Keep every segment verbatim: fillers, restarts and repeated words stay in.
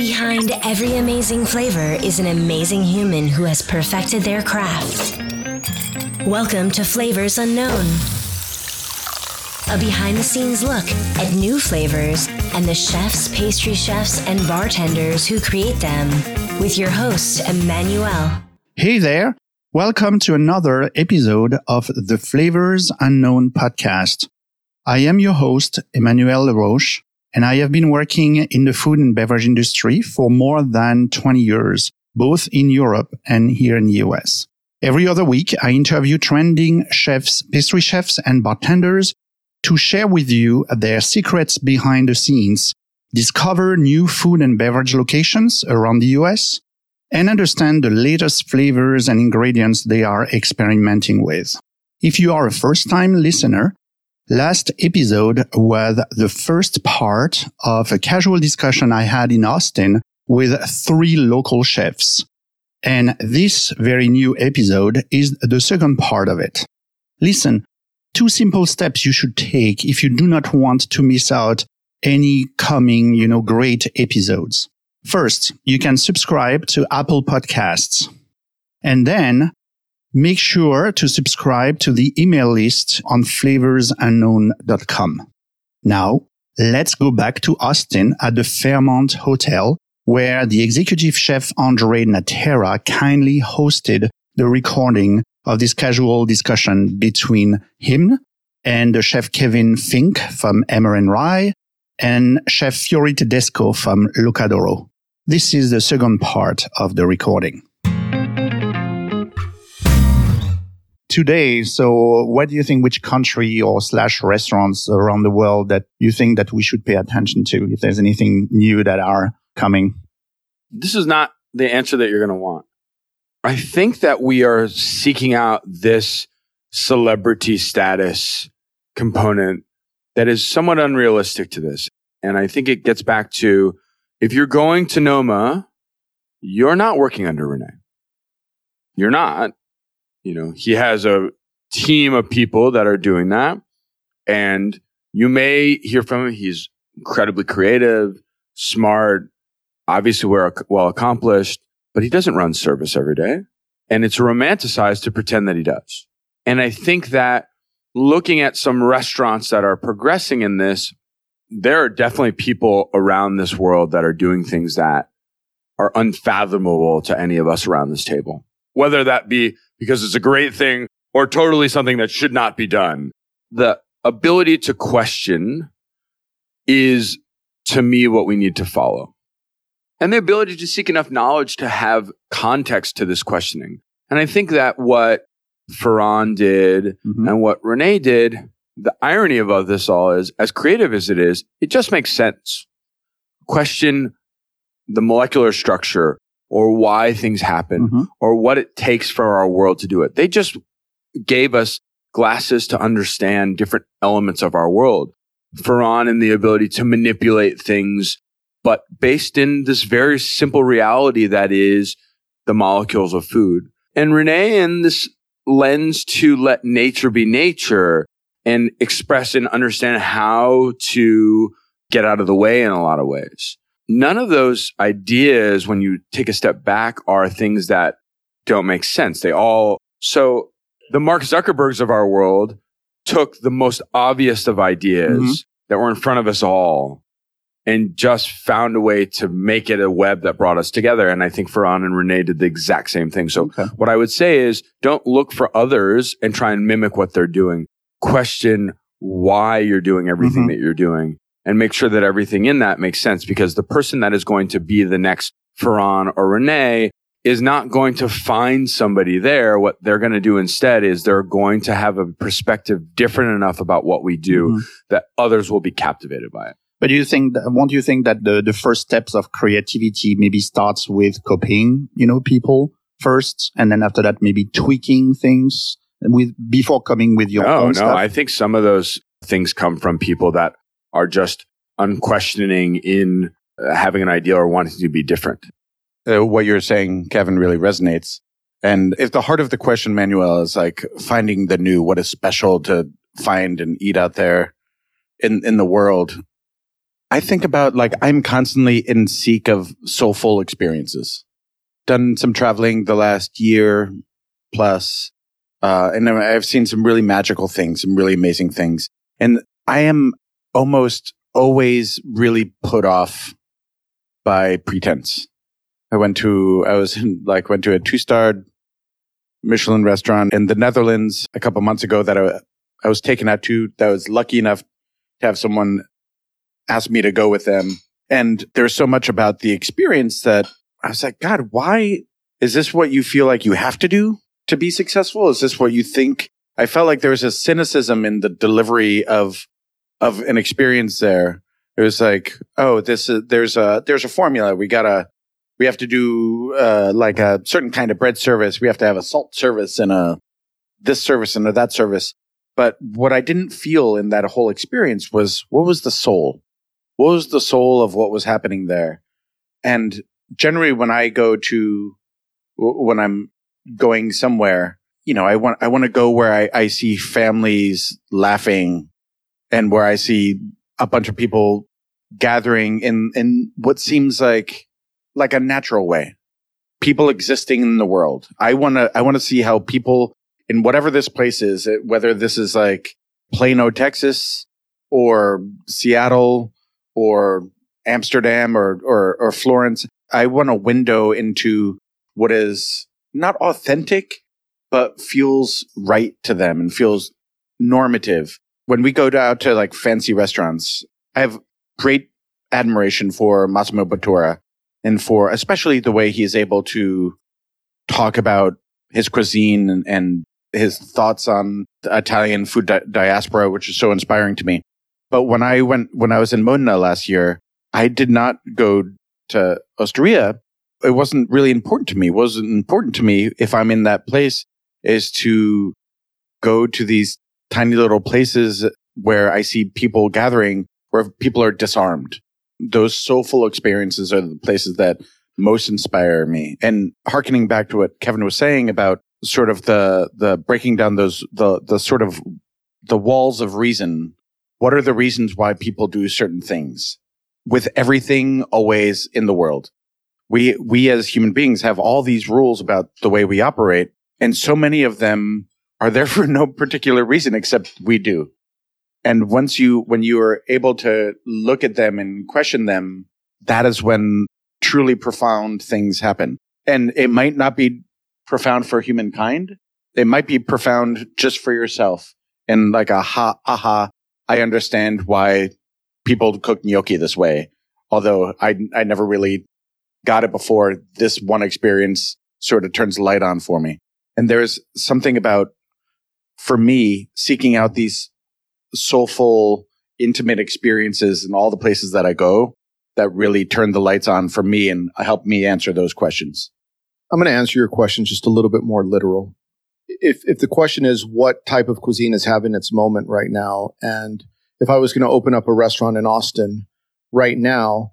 Behind every amazing flavor is an amazing human who has perfected their craft. Welcome to Flavors Unknown, a behind-the-scenes look at new flavors and the chefs, pastry chefs, and bartenders who create them, with your host, Emmanuel. Hey there. Welcome to another episode of the Flavors Unknown podcast. I am your host, Emmanuel Roche, and I have been working in the food and beverage industry for more than twenty years, both in Europe and here in the U S. Every other week, I interview trending chefs, pastry chefs, and bartenders to share with you their secrets behind the scenes, discover new food and beverage locations around the U S, and understand the latest flavors and ingredients they are experimenting with. If you are a first-time listener, last episode was the first part of a casual discussion I had in Austin with three local chefs. And this very new episode is the second part of it. Listen, two simple steps you should take if you do not want to miss out any coming, you know, great episodes. First, you can subscribe to Apple Podcasts. And then make sure to subscribe to the email list on flavors unknown dot com. Now, let's go back to Austin at the Fairmont Hotel, where the executive chef André Natera kindly hosted the recording of this casual discussion between him and the chef Kevin Fink from Emmer and Rye and chef Fiore Tedesco from L'Oca D'Oro. This is the second part of the recording. Today, so what do you think, which country or slash restaurants around the world that you think that we should pay attention to if there's anything new that are coming? This is not the answer that you're going to want. I think that we are seeking out this celebrity status component that is somewhat unrealistic to this. And I think it gets back to, if you're going to Noma, you're not working under Rene. You're not. You know, he has a team of people that are doing that. And you may hear from him. He's incredibly creative, smart, obviously well accomplished, but he doesn't run service every day. And it's romanticized to pretend that he does. And I think that looking at some restaurants that are progressing in this, there are definitely people around this world that are doing things that are unfathomable to any of us around this table. Whether that be because it's a great thing or totally something that should not be done. The ability to question is, to me, what we need to follow. And the ability to seek enough knowledge to have context to this questioning. And I think that what Ferran did mm-hmm. and what Rene did, the irony of this all is, as creative as it is, it just makes sense. Question the molecular structure or why things happen mm-hmm. or what it takes for our world to do it. They just gave us glasses to understand different elements of our world. Ferran and the ability to manipulate things, but based in this very simple reality that is the molecules of food. And Rene in this lens to let nature be nature and express and understand how to get out of the way in a lot of ways. None of those ideas, when you take a step back, are things that don't make sense. They all... So the Mark Zuckerbergs of our world took the most obvious of ideas mm-hmm. that were in front of us all and just found a way to make it a web that brought us together. And I think Ferran and Rene did the exact same thing. So okay. What I would say is, don't look for others and try and mimic what they're doing. Question why you're doing everything mm-hmm. that you're doing and make sure that everything in that makes sense, because the person that is going to be the next Ferran or Rene is not going to find somebody there. What they're going to do instead is they're going to have a perspective different enough about what we do mm-hmm. that others will be captivated by it. But do you think, that, won't you think that the, the first steps of creativity maybe starts with copying, you know, people first, and then after that, maybe tweaking things with before coming with your no, own no, stuff? No, no. I think some of those things come from people that are just unquestioning in uh, having an idea or wanting to be different. Uh, what you're saying, Kevin, really resonates. And if the heart of the question, Manuel, is like finding the new, what is special to find and eat out there in, in the world, I think about, like, I'm constantly in seek of soulful experiences. Done some traveling the last year plus, uh, and I've seen some really magical things, some really amazing things. And I am almost always really put off by pretense. I went to, I was in, like, went to a two-star Michelin restaurant in the Netherlands a couple months ago that I, I was taken out to, that I was lucky enough to have someone asked me to go with them. And there's so much about the experience that I was like, God, why is this what you feel like you have to do to be successful? Is this what you think? I felt like there was a cynicism in the delivery of of an experience there. It was like, oh, this is, there's a there's a formula. We gotta we have to do uh, like a certain kind of bread service. We have to have a salt service and a this service and a that service. But what I didn't feel in that whole experience was, what was the soul? What was the soul of what was happening there? And generally, when I go to, when I'm going somewhere, you know, I want I want to go where I, I see families laughing and where I see a bunch of people gathering in, in what seems like like a natural way, people existing in the world. I want to I want to see how people in whatever this place is, whether this is like Plano, Texas, or Seattle, or Amsterdam, or or, or Florence. I want a window into what is not authentic, but feels right to them and feels normative. When we go out to like fancy restaurants, I have great admiration for Massimo Bottura and for especially the way he is able to talk about his cuisine and, and his thoughts on the Italian food di- diaspora, which is so inspiring to me. But when I went, when I was in Modena last year, I did not go to Osteria. It wasn't really important to me. It wasn't important to me if I'm in that place is to go to these tiny little places where I see people gathering, where people are disarmed. Those soulful experiences are the places that most inspire me. And hearkening back to what Kevin was saying about sort of the the breaking down those the the sort of the walls of reason. What are the reasons why people do certain things? With everything always in the world, we we as human beings have all these rules about the way we operate, and so many of them are there for no particular reason except we do. And once you when you are able to look at them and question them, that is when truly profound things happen. And it might not be profound for humankind. It might be profound just for yourself. And like, aha, aha, I understand why people cook gnocchi this way. Although I I never really got it before, this one experience sort of turns light on for me. And there's something about, for me, seeking out these soulful, intimate experiences in all the places that I go that really turn the lights on for me and help me answer those questions. I'm going to answer your question just a little bit more literal. If if the question is what type of cuisine is having its moment right now, and if I was going to open up a restaurant in Austin right now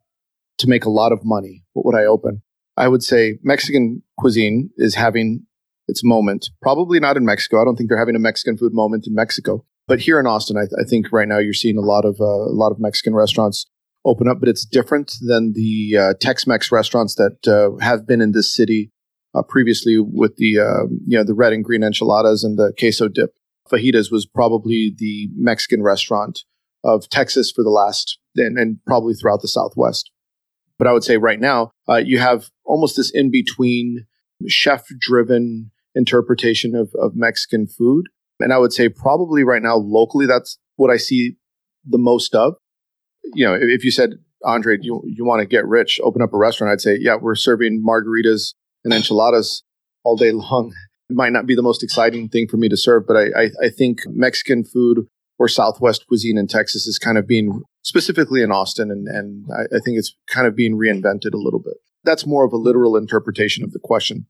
to make a lot of money, what would I open? I would say Mexican cuisine is having its moment. Probably not in Mexico. I don't think they're having a Mexican food moment in Mexico. But here in Austin, I, th- I think right now you're seeing a lot of uh, a lot of Mexican restaurants open up, but it's different than the uh, Tex-Mex restaurants that uh, have been in this city uh, previously with the uh, you know the red and green enchiladas and the queso dip. Fajitas was probably the Mexican restaurant of Texas for the last, and, and probably throughout the Southwest. But I would say right now, uh, you have almost this in-between chef-driven interpretation of, of Mexican food. And I would say probably right now, locally, that's what I see the most of. You know, if, if you said, Andre, you, you want to get rich, open up a restaurant, I'd say, yeah, we're serving margaritas and enchiladas all day long. It might not be the most exciting thing for me to serve, but I, I, I think Mexican food or Southwest cuisine in Texas is kind of being, specifically in Austin, and, and I, I think it's kind of being reinvented a little bit. That's more of a literal interpretation of the question.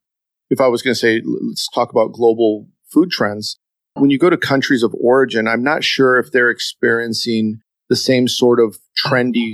If I was going to say, let's talk about global food trends, when you go to countries of origin, I'm not sure if they're experiencing the same sort of trendy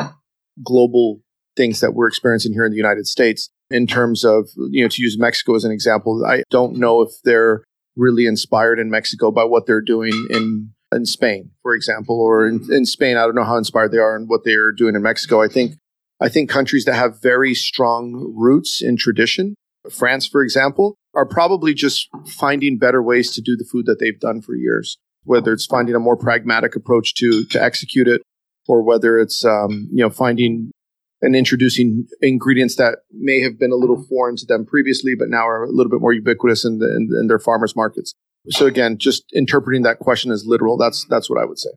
global things that we're experiencing here in the United States in terms of, you know, to use Mexico as an example, I don't know if they're really inspired in Mexico by what they're doing in in Spain, for example, or in, in Spain. I don't know how inspired they are and what they're doing in Mexico. I think I think countries that have very strong roots in tradition, France, for example, are probably just finding better ways to do the food that they've done for years, whether it's finding a more pragmatic approach to to execute it, or whether it's um, you know finding and introducing ingredients that may have been a little foreign to them previously, but now are a little bit more ubiquitous in, the, in, in their farmers' markets. So again, just interpreting that question as literal, that's that's what I would say.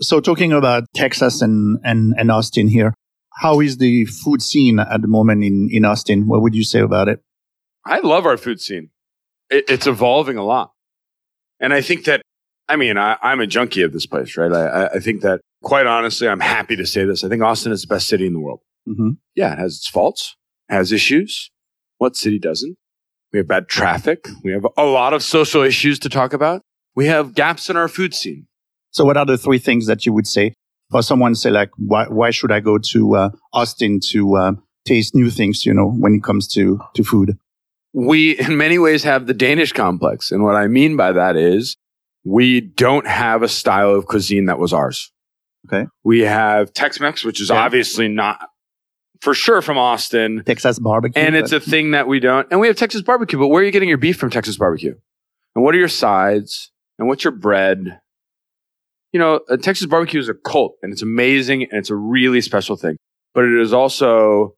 So talking about Texas and, and, and Austin here, how is the food scene at the moment in, in Austin? What would you say about it? I love our food scene. It, it's evolving a lot. And I think that, I mean, I, I'm a junkie of this place, right? I, I think that, quite honestly, I'm happy to say this. I think Austin is the best city in the world. Mm-hmm. Yeah, it has its faults, has issues. What city doesn't? We have bad traffic. We have a lot of social issues to talk about. We have gaps in our food scene. So what are the three things that you would say for someone say like, why why should I go to uh, Austin to uh, taste new things, you know, when it comes to, to food? We, in many ways, have the Danish complex. And what I mean by that is we don't have a style of cuisine that was ours. Okay. We have Tex-Mex, which is yeah. obviously not... For sure from Austin. Texas barbecue. And it's a thing that we don't. And we have Texas barbecue, but where are you getting your beef from Texas barbecue? And what are your sides? And what's your bread? You know, a Texas barbecue is a cult, and it's amazing, and it's a really special thing. But it is also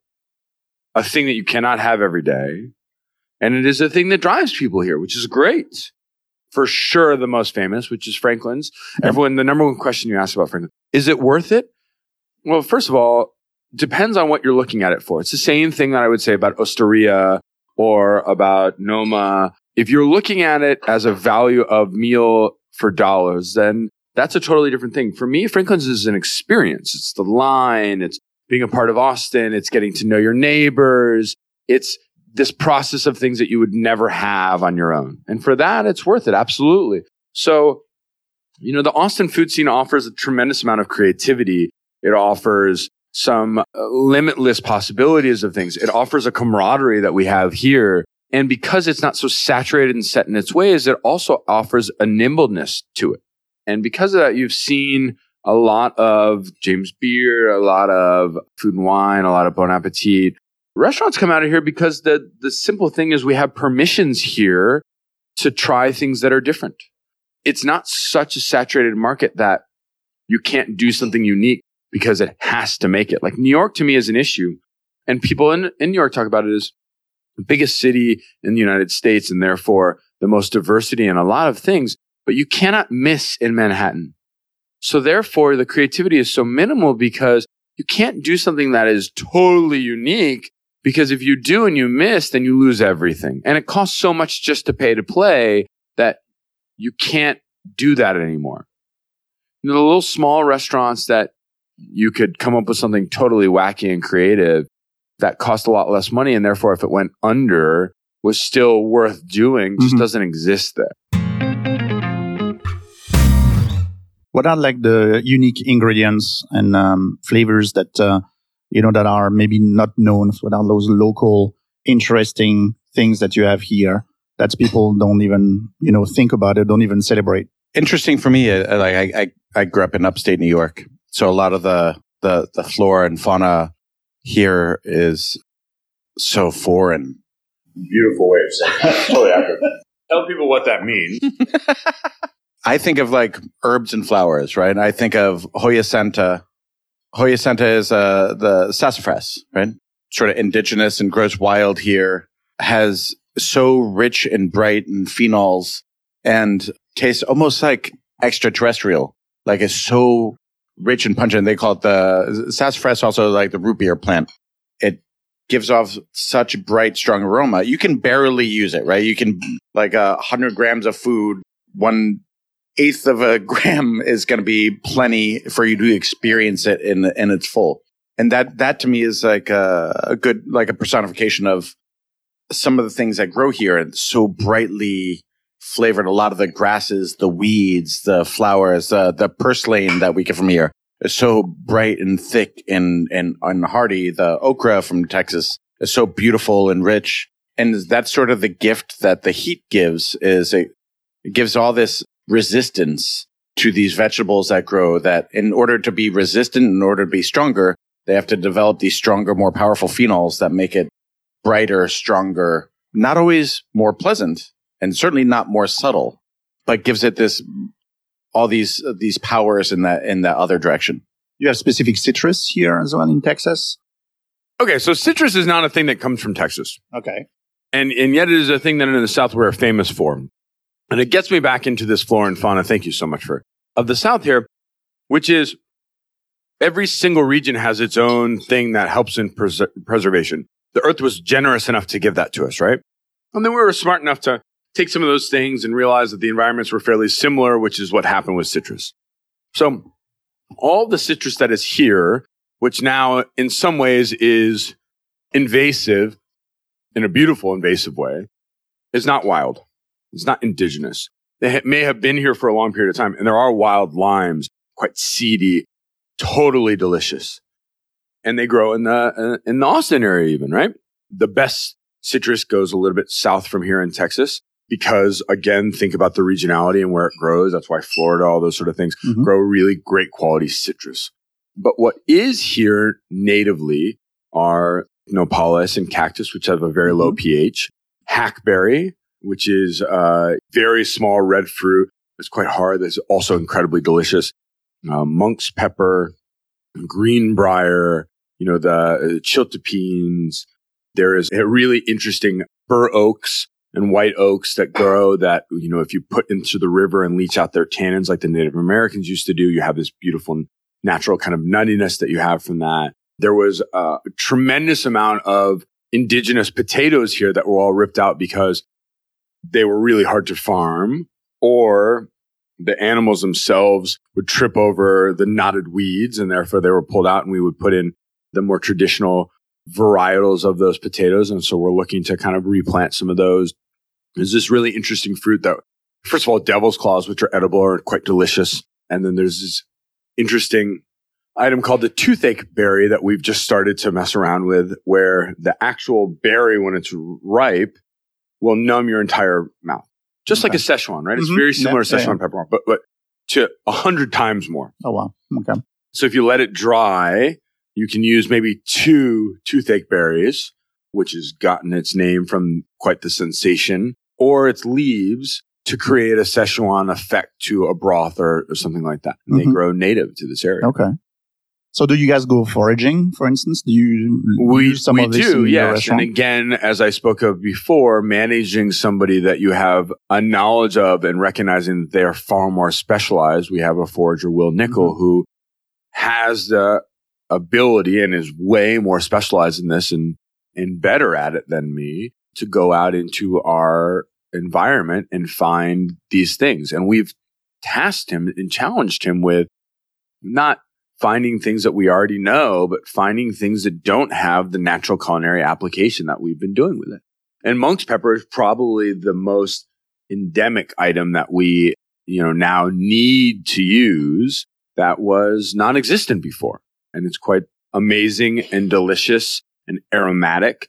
a thing that you cannot have every day. And it is a thing that drives people here, which is great. For sure the most famous, which is Franklin's. Everyone, the number one question you ask about Franklin, is it worth it? Well, first of all, depends on what you're looking at it for. It's the same thing that I would say about Osteria or about Noma. If you're looking at it as a value of meal for dollars, then that's a totally different thing. For me, Franklin's is an experience. It's the line. It's being a part of Austin. It's getting to know your neighbors. It's this process of things that you would never have on your own. And for that, it's worth it. Absolutely. So, you know, the Austin food scene offers a tremendous amount of creativity. It offers some limitless possibilities of things. It offers a camaraderie that we have here. And because it's not so saturated and set in its ways, it also offers a nimbleness to it. And because of that, you've seen a lot of James Beard, a lot of Food and Wine, a lot of Bon Appetit. Restaurants come out of here because the, the simple thing is we have permissions here to try things that are different. It's not such a saturated market that you can't do something unique, because it has to make it. Like New York to me is an issue. And people in, in New York talk about it as the biggest city in the United States and therefore the most diversity in a lot of things. But you cannot miss in Manhattan. So therefore, the creativity is so minimal because you can't do something that is totally unique, because if you do and you miss, then you lose everything. And it costs so much just to pay to play that you can't do that anymore. You know, the little small restaurants that you could come up with something totally wacky and creative that cost a lot less money, and therefore, if it went under, was still worth doing, just mm-hmm. doesn't exist there. What are like the unique ingredients and um, flavors that uh, you know that are maybe not known? What are those local interesting things that you have here that people don't even you know think about it, don't even celebrate? Interesting for me, uh, like I, I I grew up in upstate New York. So a lot of the, the, the flora and fauna here is so foreign. Beautiful waves. Totally accurate. Tell people what that means. I think of like herbs and flowers, right? And I think of Hoya Santa. Hoya Santa is uh, the sassafras, right? Sort of indigenous and grows wild here. Has so rich and bright in phenols and tastes almost like extraterrestrial. Like it's so rich and pungent. They call it the sassafras, also like the root beer plant. It gives off such bright, strong aroma. You can barely use it, right? You can like a uh, hundred grams of food, one eighth of a gram is going to be plenty for you to experience it in in its full. And that that to me is like a, a good, like a personification of some of the things that grow here, and so brightly flavored. A lot of the grasses, the weeds, the flowers, uh, the purslane that we get from here is so bright and thick and, and, and hearty. The okra from Texas is so beautiful and rich. And that's sort of the gift that the heat gives, is it, It gives all this resistance to these vegetables that grow, that in order to be resistant, in order to be stronger, they have to develop these stronger, more powerful phenols that make it brighter, stronger, not always more pleasant, and certainly not more subtle, but gives it this all these these powers in that in that other direction. You have specific citrus here as well in Texas? Okay, so citrus is not a thing that comes from Texas. Okay. And and yet it is a thing that in the South we're famous for. And it gets me back into this flora and fauna, thank you so much for, of the South here, which is every single region has its own thing that helps in pres- preservation. The earth was generous enough to give that to us, right? And then we were smart enough to take some of those things and realize that the environments were fairly similar, which is what happened with citrus. So all the citrus that is here, which now in some ways is invasive in a beautiful invasive way, is not wild. It's not indigenous. They may have been here for a long period of time, and there are wild limes, quite seedy, totally delicious. And they grow in the in the Austin area even, right? The best citrus goes a little bit south from here in Texas because, again, think about the regionality and where it grows. That's why Florida, all those sort of things, mm-hmm. grow really great quality citrus. But what is here natively are nopales and cactus, which have a very low mm-hmm. pH, hackberry, which is a uh, very small red fruit. It's quite hard. It's also incredibly delicious. Uh, monk's pepper, greenbrier, you know, the uh, chiltepines. There is a really interesting bur oaks and white oaks that grow that, you know, if you put into the river and leach out their tannins like the Native Americans used to do, you have this beautiful natural kind of nuttiness that you have from that. There was a tremendous amount of indigenous potatoes here that were all ripped out because they were really hard to farm, or the animals themselves would trip over the knotted weeds and therefore they were pulled out, and we would put in the more traditional varietals of those potatoes. And so we're looking to kind of replant some of those. There's this really interesting fruit that, first of all, devil's claws, which are edible, are quite delicious. And then there's this interesting item called the toothache berry that we've just started to mess around with, where the actual berry, when it's ripe, will numb your entire mouth. Just okay. like a Szechuan, right? It's mm-hmm. very similar yeah, to Szechuan yeah. peppercorn, but, but to a hundred times more. Oh, wow. Okay. So if you let it dry, you can use maybe two toothache berries, which has gotten its name from quite the sensation, or its leaves to create a Szechuan effect to a broth or, or something like that. And mm-hmm. they grow native to this area. Okay. So do you guys go foraging, for instance? Do you we, use some we of this? We do, yes. And again, as I spoke of before, managing somebody that you have a knowledge of and recognizing that they are far more specialized. We have a forager, Will Nickel, mm-hmm. who has the ability and is way more specialized in this and, and better at it than me to go out into our environment and find these things. And we've tasked him and challenged him with not finding things that we already know, but finding things that don't have the natural culinary application that we've been doing with it. And monk's pepper is probably the most endemic item that we, you know, now need to use that was non-existent before. And it's quite amazing and delicious and aromatic.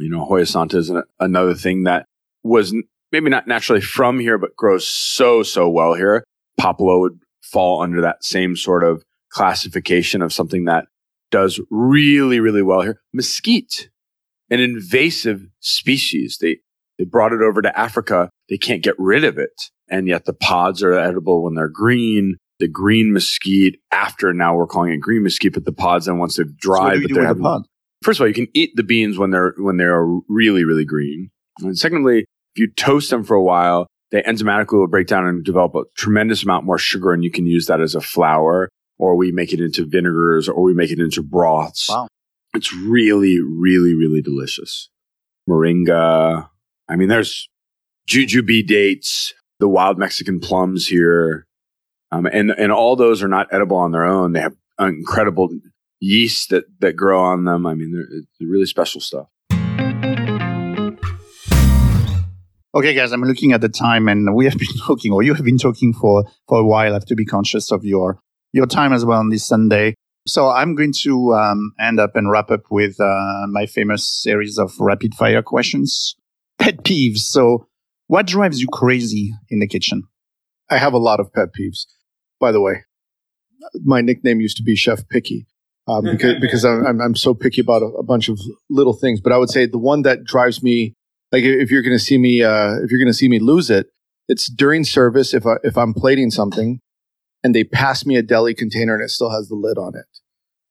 You know, Hoya Santa is an, another thing that was maybe not naturally from here, but grows so, so well here. Papalo would fall under that same sort of classification of something that does really, really well here. Mesquite, an invasive species. They they brought it over to Africa. They can't get rid of it. And yet the pods are edible when they're green. The green mesquite, after now we're calling it green mesquite, but the pods then once they've dried. So what do you but do with the pod? First of all, you can eat the beans when they're when they're really, really green. And secondly, if you toast them for a while, they enzymatically will break down and develop a tremendous amount more sugar, and you can use that as a flour. Or we make it into vinegars, or we make it into broths. Wow. It's really, really, really delicious. Moringa. I mean, there's jujube dates, the wild Mexican plums here. Um, and, and all those are not edible on their own. They have incredible yeast that, that grow on them. I mean, they're, they're really special stuff. Okay, guys, I'm looking at the time, and we have been talking, or you have been talking for, for a while. I have to be conscious of your... your time as well on this Sunday. So I'm going to um, end up and wrap up with uh, my famous series of rapid fire questions. Pet peeves. So What drives you crazy in the kitchen? I have a lot of pet peeves, by the way. My nickname used to be Chef Picky um, because, because I'm, I'm so picky about a, a bunch of little things. But I would say the one that drives me, like if you're going to see me, uh, if you're going to see me lose it, it's during service. If I, if I'm plating something and they pass me a deli container and it still has the lid on it,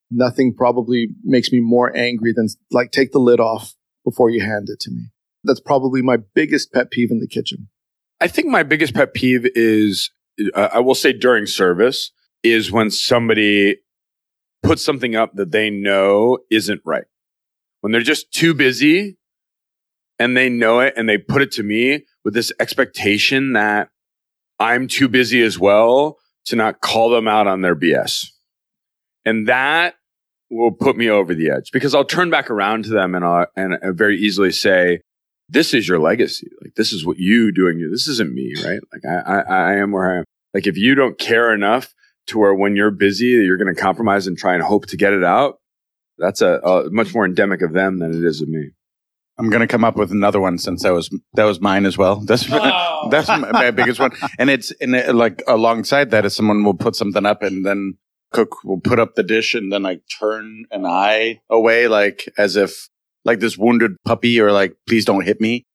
nothing probably makes me more angry than like take the lid off before you hand it to me. That's probably my biggest pet peeve in the kitchen. I think my biggest pet peeve is, uh, I will say during service, is when somebody puts something up that they know isn't right. When they're just too busy and they know it and they put it to me with this expectation that I'm too busy as well to not call them out on their B S. And that will put me over the edge because I'll turn back around to them and I'll, and I'll very easily say, this is your legacy. Like, this is what you doing. This isn't me, right? Like, I, I, I am where I am. Like, if you don't care enough to where when you're busy, you're going to compromise and try and hope to get it out, that's a, a much more endemic of them than it is of me. I'm going to come up with another one since that was, that was mine as well. That's, oh. that's my, my biggest one. And it's and it, like alongside that is someone will put something up and then cook will put up the dish and then like turn an eye away, like as if, like this wounded puppy or like, please don't hit me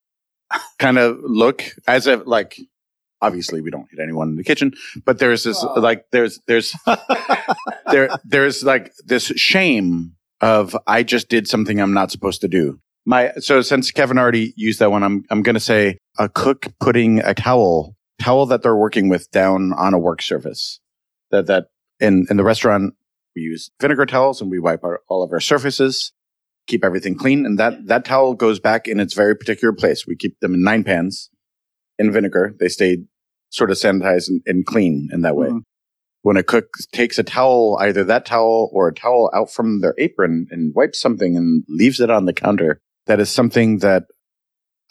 kind of look, as if like, obviously we don't hit anyone in the kitchen, but there's this, oh. like, there's, there's, there, there's like this shame of, I just did something I'm not supposed to do. My, so since Kevin already used that one, I'm, I'm going to say a cook putting a towel, towel that they're working with down on a work surface that, that in, in the restaurant, we use vinegar towels and we wipe our, all of our surfaces. Keep everything clean, and that, that towel goes back in its very particular place. We keep them in nine pans in vinegar. They stay sort of sanitized and, and clean in that way. Mm-hmm. When a cook takes a towel, either that towel or a towel out from their apron and wipes something and leaves it on the counter, that is something that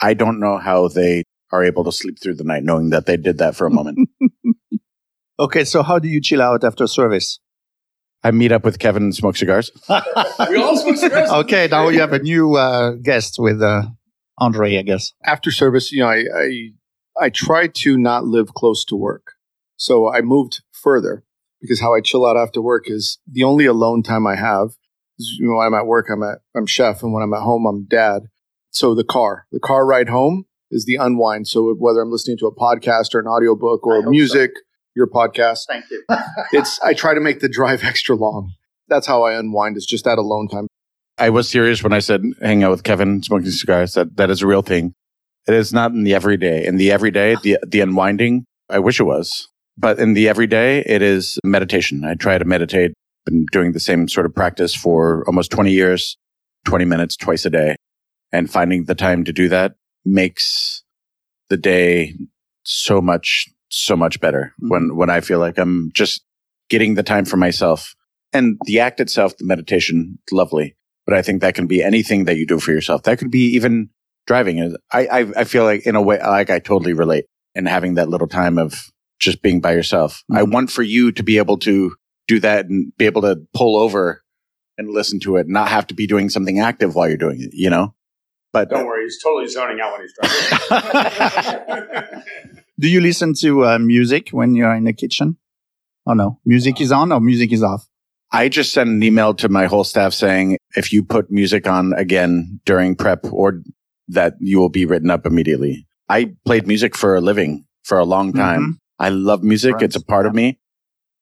I don't know how they are able to sleep through the night knowing that they did that for a moment. Okay, so how do you chill out after service? I meet up with Kevin and smoke cigars. We all smoke cigars. Okay, now you have a new uh, guest with uh, Andre, I guess. After service, you know, I, I I try to not live close to work. So I moved further because how I chill out after work is the only alone time I have. Is, you know, when I'm at work, I'm at I'm chef, and when I'm at home, I'm dad. So the car, the car ride home is the unwind. So whether I'm listening to a podcast or an audiobook or music. So. Your podcast. Thank you. It's. I try to make the drive extra long. That's how I unwind. It's just that alone time. I was serious when I said hang out with Kevin, smoking cigars. That that is a real thing. It is not in the everyday. In the everyday, the the unwinding. I wish it was, but in the everyday, it is meditation. I try to meditate. Been doing the same sort of practice for almost twenty years, twenty minutes twice a day, and finding the time to do that makes the day so much. so much better when, when I feel like I'm just getting the time for myself. And the act itself, the meditation, lovely. But I think that can be anything that you do for yourself. That could be even driving. I, I, I feel like in a way, like I totally relate and having that little time of just being by yourself. Mm-hmm. I want for you to be able to do that and be able to pull over and listen to it, not have to be doing something active while you're doing it, you know? But don't worry, he's totally zoning out when he's driving. Do you listen to uh, music when you're in the kitchen? Oh, no. Music uh, is on or music is off? I just sent an email to my whole staff saying, if you put music on again during prep or that you will be written up immediately. I played music for a living for a long time. Mm-hmm. I love music. Friends. It's a part yeah. of me.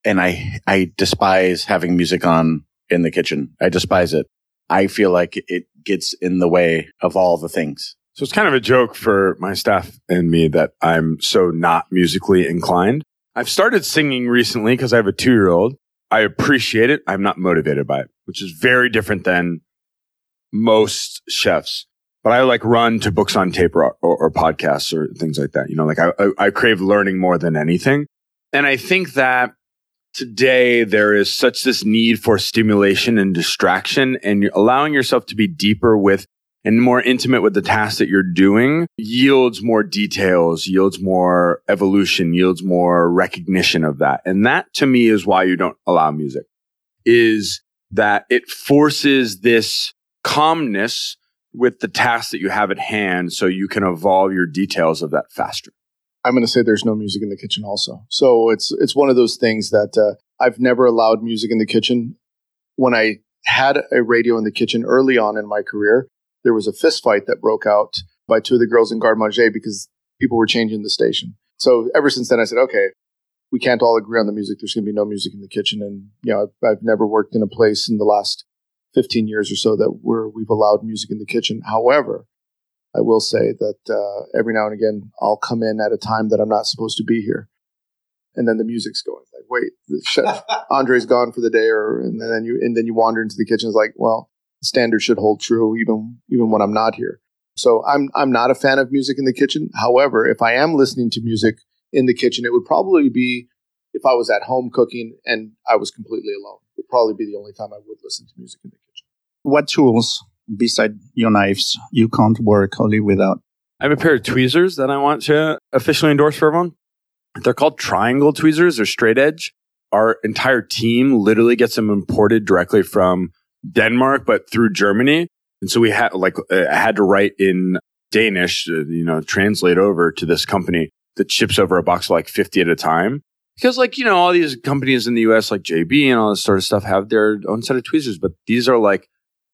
And I, I despise having music on in the kitchen. I despise it. I feel like it gets in the way of all the things. So it's kind of a joke for my staff and me that I'm so not musically inclined. I've started singing recently because I have a two-year-old. I appreciate it. I'm not motivated by it, which is very different than most chefs. But I like run to books on tape or, or, or podcasts or things like that. You know, like I, I, I crave learning more than anything. And I think that today, there is such this need for stimulation and distraction, and you're allowing yourself to be deeper with and more intimate with the task that you're doing yields more details, yields more evolution, yields more recognition of that. And that to me is why you don't allow music, is that it forces this calmness with the task that you have at hand so you can evolve your details of that faster? I'm going to say there's no music in the kitchen also. So it's it's one of those things that uh, I've never allowed music in the kitchen. When I had a radio in the kitchen early on in my career, there was a fist fight that broke out by two of the girls in Garde Manger because people were changing the station. So ever since then, I said, okay, we can't all agree on the music. There's going to be no music in the kitchen. And you know, I've, I've never worked in a place in the last fifteen years or so that where we've allowed music in the kitchen. However, I will say that uh, every now and again, I'll come in at a time that I'm not supposed to be here. And then the music's going. Like, wait, the chef, Andre's gone for the day. Or and then you and then you wander into the kitchen. It's like, well, the standard should hold true even even when I'm not here. So I'm I'm not a fan of music in the kitchen. However, if I am listening to music in the kitchen, it would probably be if I was at home cooking and I was completely alone. It would probably be the only time I would listen to music in the kitchen. What tools beside your knives you can't work or live without? I have a pair of tweezers that I want to officially endorse for everyone. They're called Triangle Tweezers. They're straight edge. Our entire team literally gets them imported directly from Denmark, but through Germany. And so we had like uh, I had to write in Danish, uh, you know, translate over to this company that ships over a box of like fifty at a time. Because like, you know, all these companies in the U S like J B and all this sort of stuff have their own set of tweezers, but these are like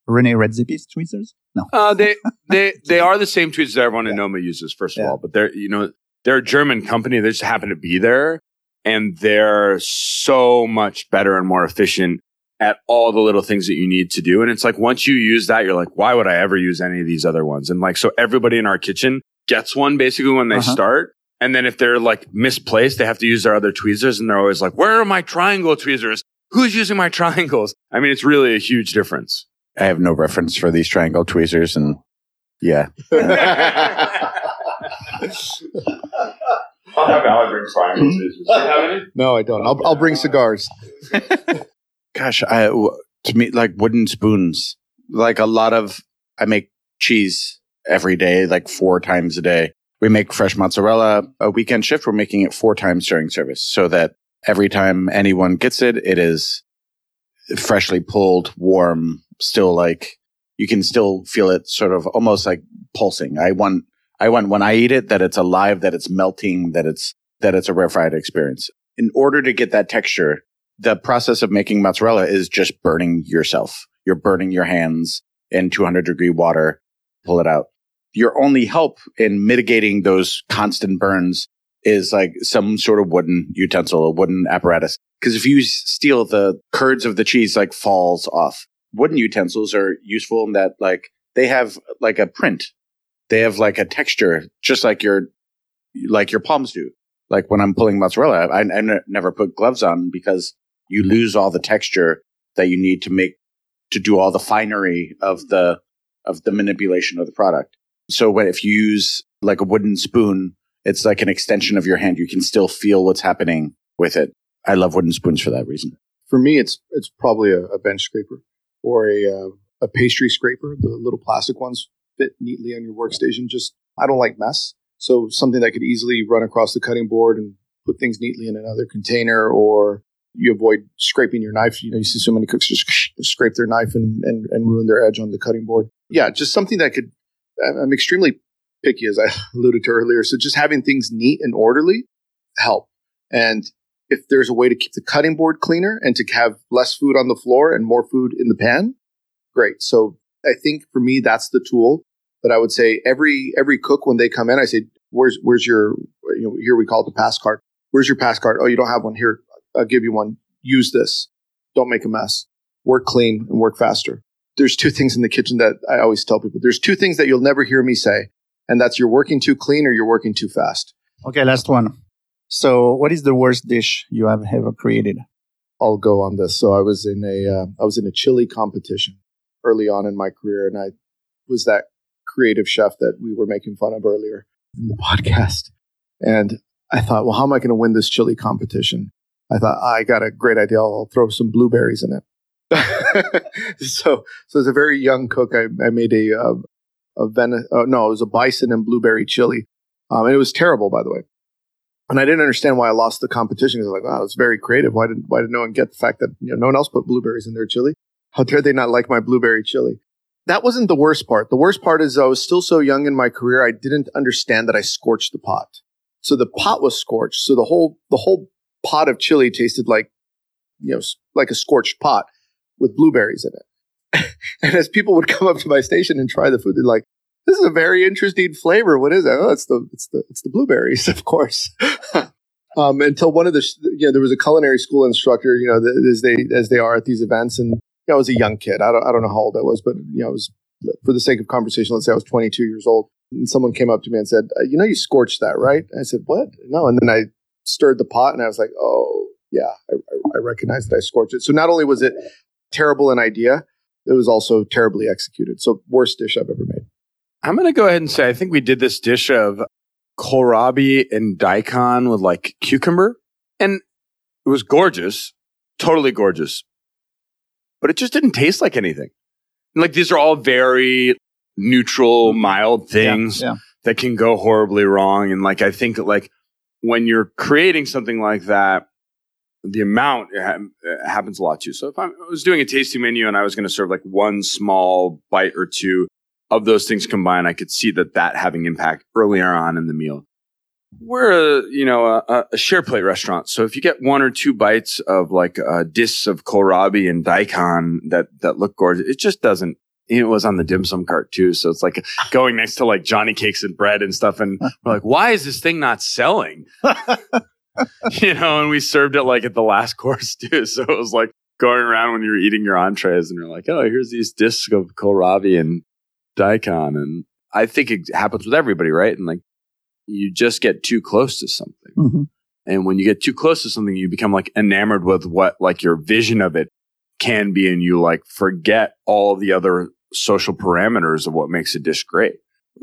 Rene Redzepi's tweezers? No. Uh, they they they are the same tweezers that everyone yeah. in Noma uses, first of yeah. all, but they're, you know, they're a German company. They just happen to be there, and they're so much better and more efficient at all the little things that you need to do. And it's like, once you use that, you're like, why would I ever use any of these other ones? And like, so everybody in our kitchen gets one basically when they uh-huh. start. And then if they're like misplaced, they have to use their other tweezers. And they're always like, where are my triangle tweezers? Who's using my triangles? I mean, it's really a huge difference. I have no reference for these triangle tweezers. And yeah. I'll have Allie bring triangle tweezers. Do you have any? No, I don't. I'll, I'll bring cigars. Gosh, I, to me, like wooden spoons, like a lot of, I make cheese every day, like four times a day. We make fresh mozzarella. A weekend shift, we're making it four times during service so that every time anyone gets it, it is freshly pulled, warm, still like, you can still feel it sort of almost like pulsing. I want, I want when I eat it, that it's alive, that it's melting, that it's, that it's a rarefied experience. In order to get that texture, the process of making mozzarella is just burning yourself. You're burning your hands in two hundred degree water. Pull it out. Your only help in mitigating those constant burns is like some sort of wooden utensil, a wooden apparatus. Because if you steal the curds of the cheese, like falls off. Wooden utensils are useful in that like they have like a print. They have like a texture, just like your, like your palms do. Like when I'm pulling mozzarella, I, I n- never put gloves on because you lose all the texture that you need to make to do all the finery of the of the manipulation of the product. So when if you use like a wooden spoon, it's like an extension of your hand. You can still feel what's happening with it. I love wooden spoons for that reason. For me, it's it's probably a, a bench scraper or a uh, a pastry scraper. The little plastic ones fit neatly on your workstation. Just I don't like mess. So something that could easily run across the cutting board and put things neatly in another container, or you avoid scraping your knife. You know, you see so many cooks just scrape their knife and, and, and ruin their edge on the cutting board. Yeah, just something that could, I'm extremely picky as I alluded to earlier. So just having things neat and orderly help. And if there's a way to keep the cutting board cleaner and to have less food on the floor and more food in the pan, great. So I think for me, that's the tool. But I would say every every cook, when they come in, I say, where's where's your, you know, here we call it the pass card. Where's your pass card? Oh, you don't have one. Here, I'll give you one. Use this. Don't make a mess. Work clean and work faster. There's two things in the kitchen that I always tell people. There's two things that you'll never hear me say, and that's you're working too clean or you're working too fast. Okay, last one. So what is the worst dish you have ever created? I'll go on this. So I was in a, uh, I was in a chili competition early on in my career, and I was that creative chef that we were making fun of earlier in the podcast. And I thought, well, how am I going to win this chili competition? I thought, oh, I got a great idea. I'll throw some blueberries in it. so, so as a very young cook, I, I made a, a, a Venice, uh, no, it was a bison and blueberry chili. Um, and it was terrible, by the way. And I didn't understand why I lost the competition. I was like, wow, it's very creative. Why didn't, why did no one get the fact that, you know, no one else put blueberries in their chili? How dare they not like my blueberry chili? that wasn't the worst part. The worst part is I was still so young in my career, I didn't understand that I scorched the pot. So the pot was scorched. So the whole the whole pot of chili tasted like, you know, like a scorched pot with blueberries in it. And as people would come up to my station and try the food, they're like, "This is a very interesting flavor. What is that?" Oh, it's the it's the it's the blueberries, of course. um, until one of the you know, there was a culinary school instructor, you know, the, as they as they are at these events, and you know, I was a young kid. I don't I don't know how old I was, but you know, I was, for the sake of conversation, let's say I was twenty-two years old. And someone came up to me and said, "You know, you scorched that, right?" And I said, "What? No." And then I stirred the pot, and I was like, "Oh, yeah, I, I recognize that I scorched it." So not only was it terrible an idea, it was also terribly executed. So worst dish I've ever made. I'm going to go ahead and say, I think we did this dish of kohlrabi and daikon with like cucumber, and it was gorgeous, totally gorgeous, but it just didn't taste like anything. And like, these are all very neutral, mild things yeah, yeah. that can go horribly wrong. And like, I think that like when you're creating something like that, the amount it ha- it happens a lot too. So if I'm, I was doing a tasting menu and I was going to serve like one small bite or two of those things combined, I could see that that having impact earlier on in the meal. We're a, you know, a, a share plate restaurant. So if you get one or two bites of like a dish of kohlrabi and daikon that, that look gorgeous, it just doesn't. It was on the dim sum cart too. So it's like going next to like Johnny Cakes and bread and stuff. And we're like, why is this thing not selling? You know, and we served it like at the last course too. So it was like going around when you're eating your entrees and you're like, oh, here's these discs of kohlrabi and daikon. And I think it happens with everybody, right? And like, you just get too close to something. Mm-hmm. And when you get too close to something, you become like enamored with what like your vision of it can be. And you like forget all the other social parameters of what makes a dish great.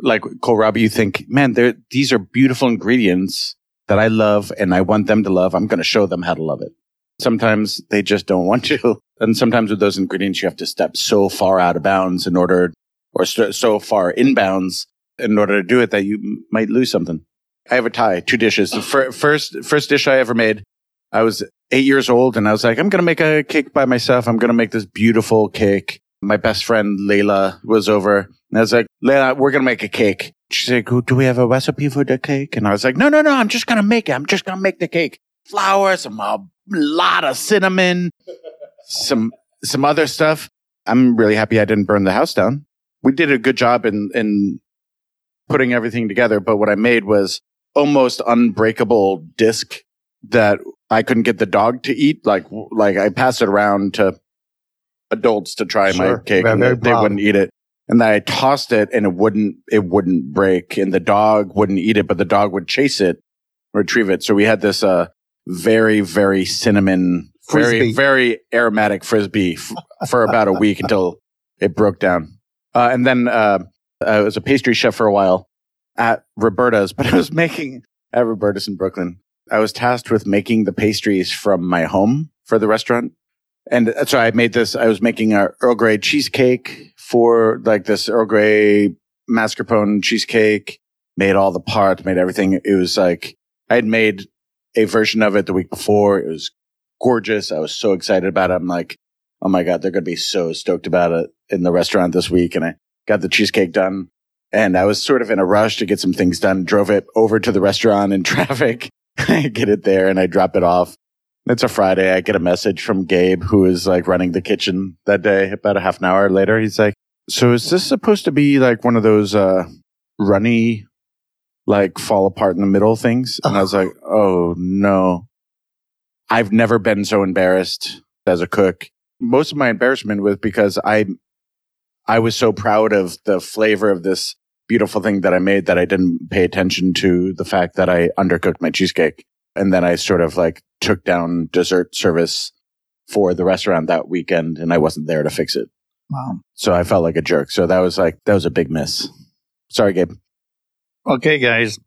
Like kohlrabi, you think, man, these are beautiful ingredients that I love and I want them to love. I'm going to show them how to love it. Sometimes they just don't want to. And sometimes with those ingredients, you have to step so far out of bounds in order, or st- so far in bounds in order to do it that you m- might lose something. I have a tie, two dishes. The fir- first, first dish I ever made, I was eight years old and I was like, I'm going to make a cake by myself. I'm going to make this beautiful cake. My best friend, Layla, was over. And I was like, Layla, we're going to make a cake. She's like, do we have a recipe for the cake? And I was like, no, no, no, I'm just going to make it. I'm just going to make the cake. Flour, some a lot of cinnamon, some some other stuff. I'm really happy I didn't burn the house down. We did a good job in, in putting everything together. But what I made was almost unbreakable disc that I couldn't get the dog to eat. Like, like I passed it around to adults to try sure. my cake, yeah, and they, they wouldn't eat it. And then I tossed it, and it wouldn't, it wouldn't break, and the dog wouldn't eat it, but the dog would chase it, retrieve it. So we had this uh, very, very cinnamon, frisbee. very, very aromatic frisbee f- for about a week until it broke down. Uh, and then uh, I was a pastry chef for a while at Roberta's, but I was making at Roberta's in Brooklyn. I was tasked with making the pastries from my home for the restaurant. And so I made this, I was making a Earl Grey cheesecake for like this Earl Grey mascarpone cheesecake, made all the parts, made everything. It was like, I had made a version of it the week before. It was gorgeous. I was so excited about it. I'm like, oh my God, they're going to be so stoked about it in the restaurant this week. And I got the cheesecake done and I was sort of in a rush to get some things done, drove it over to the restaurant in traffic. I get it there and I drop it off. It's a Friday. I get a message from Gabe, who is like running the kitchen that day. About a half an hour later, he's like, so is this supposed to be like one of those uh, runny, like fall apart in the middle things? And I was like, oh no. I've never been so embarrassed as a cook. Most of my embarrassment was because I, I was so proud of the flavor of this beautiful thing that I made that I didn't pay attention to the fact that I undercooked my cheesecake. And then I sort of like took down dessert service for the restaurant that weekend and I wasn't there to fix it. Wow. So I felt like a jerk. So that was like, that was a big miss. Sorry, Gabe. Okay, guys.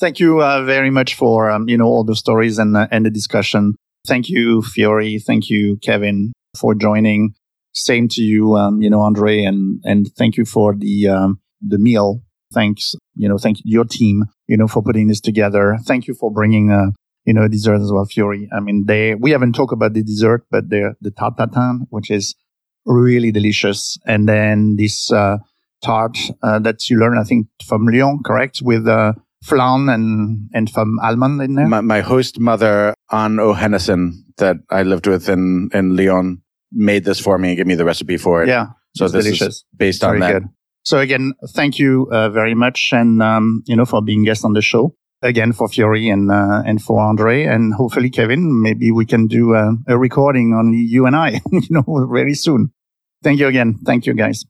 Thank you uh, very much for, um, you know, all the stories and, uh, and the discussion. Thank you, Fiore. Thank you, Kevin, for joining. Same to you, um, you know, Andre, and, and thank you for the, um, the meal. Thanks, you know, thank your team, you know, for putting this together. Thank you for bringing, uh, you know, dessert as well, Fiore. I mean, they we haven't talked about the dessert, but the the tartatan, which is really delicious. And then this uh, tart uh, that you learn, I think, from Lyon, correct? With uh, flan and, and from almond in there? My, my host mother, Anne O'Hennison, that I lived with in, in Lyon, made this for me and gave me the recipe for it. Yeah, so this delicious. Is based Very on that. Good. So again, thank you uh, very much, and um, you know, for being guest on the show again, for Fiore and uh, and for Andre, and hopefully Kevin. Maybe we can do uh, a recording only you and I, you know, very soon. Thank you again. Thank you, guys.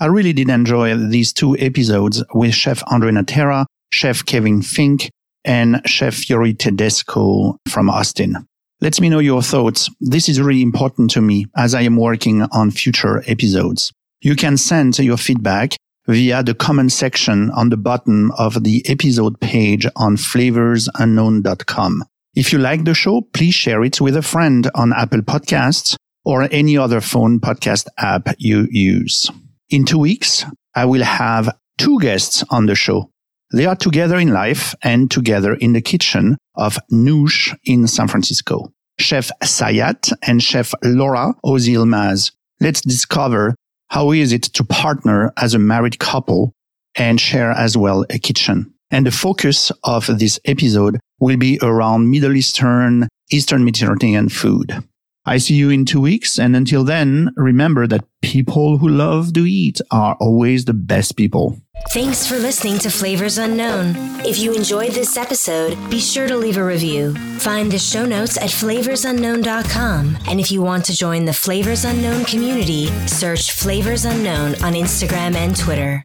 I really did enjoy these two episodes with Chef André Natera, Chef Kevin Fink, and Chef Fiore Tedesco from Austin. Let me know your thoughts. This is really important to me as I am working on future episodes. You can send your feedback via the comment section on the bottom of the episode page on flavors unknown dot com. If you like the show, please share it with a friend on Apple Podcasts or any other phone podcast app you use. In two weeks, I will have two guests on the show. They are together in life and together in the kitchen of Noosh in San Francisco. Chef Sayat and Chef Laura Ozilmaz. Let's discover how is it to partner as a married couple and share as well a kitchen. And the focus of this episode will be around Middle Eastern, Eastern Mediterranean food. I see you in two weeks. And until then, remember that people who love to eat are always the best people. Thanks for listening to Flavors Unknown. If you enjoyed this episode, be sure to leave a review. Find the show notes at flavors unknown dot com. And if you want to join the Flavors Unknown community, search Flavors Unknown on Instagram and Twitter.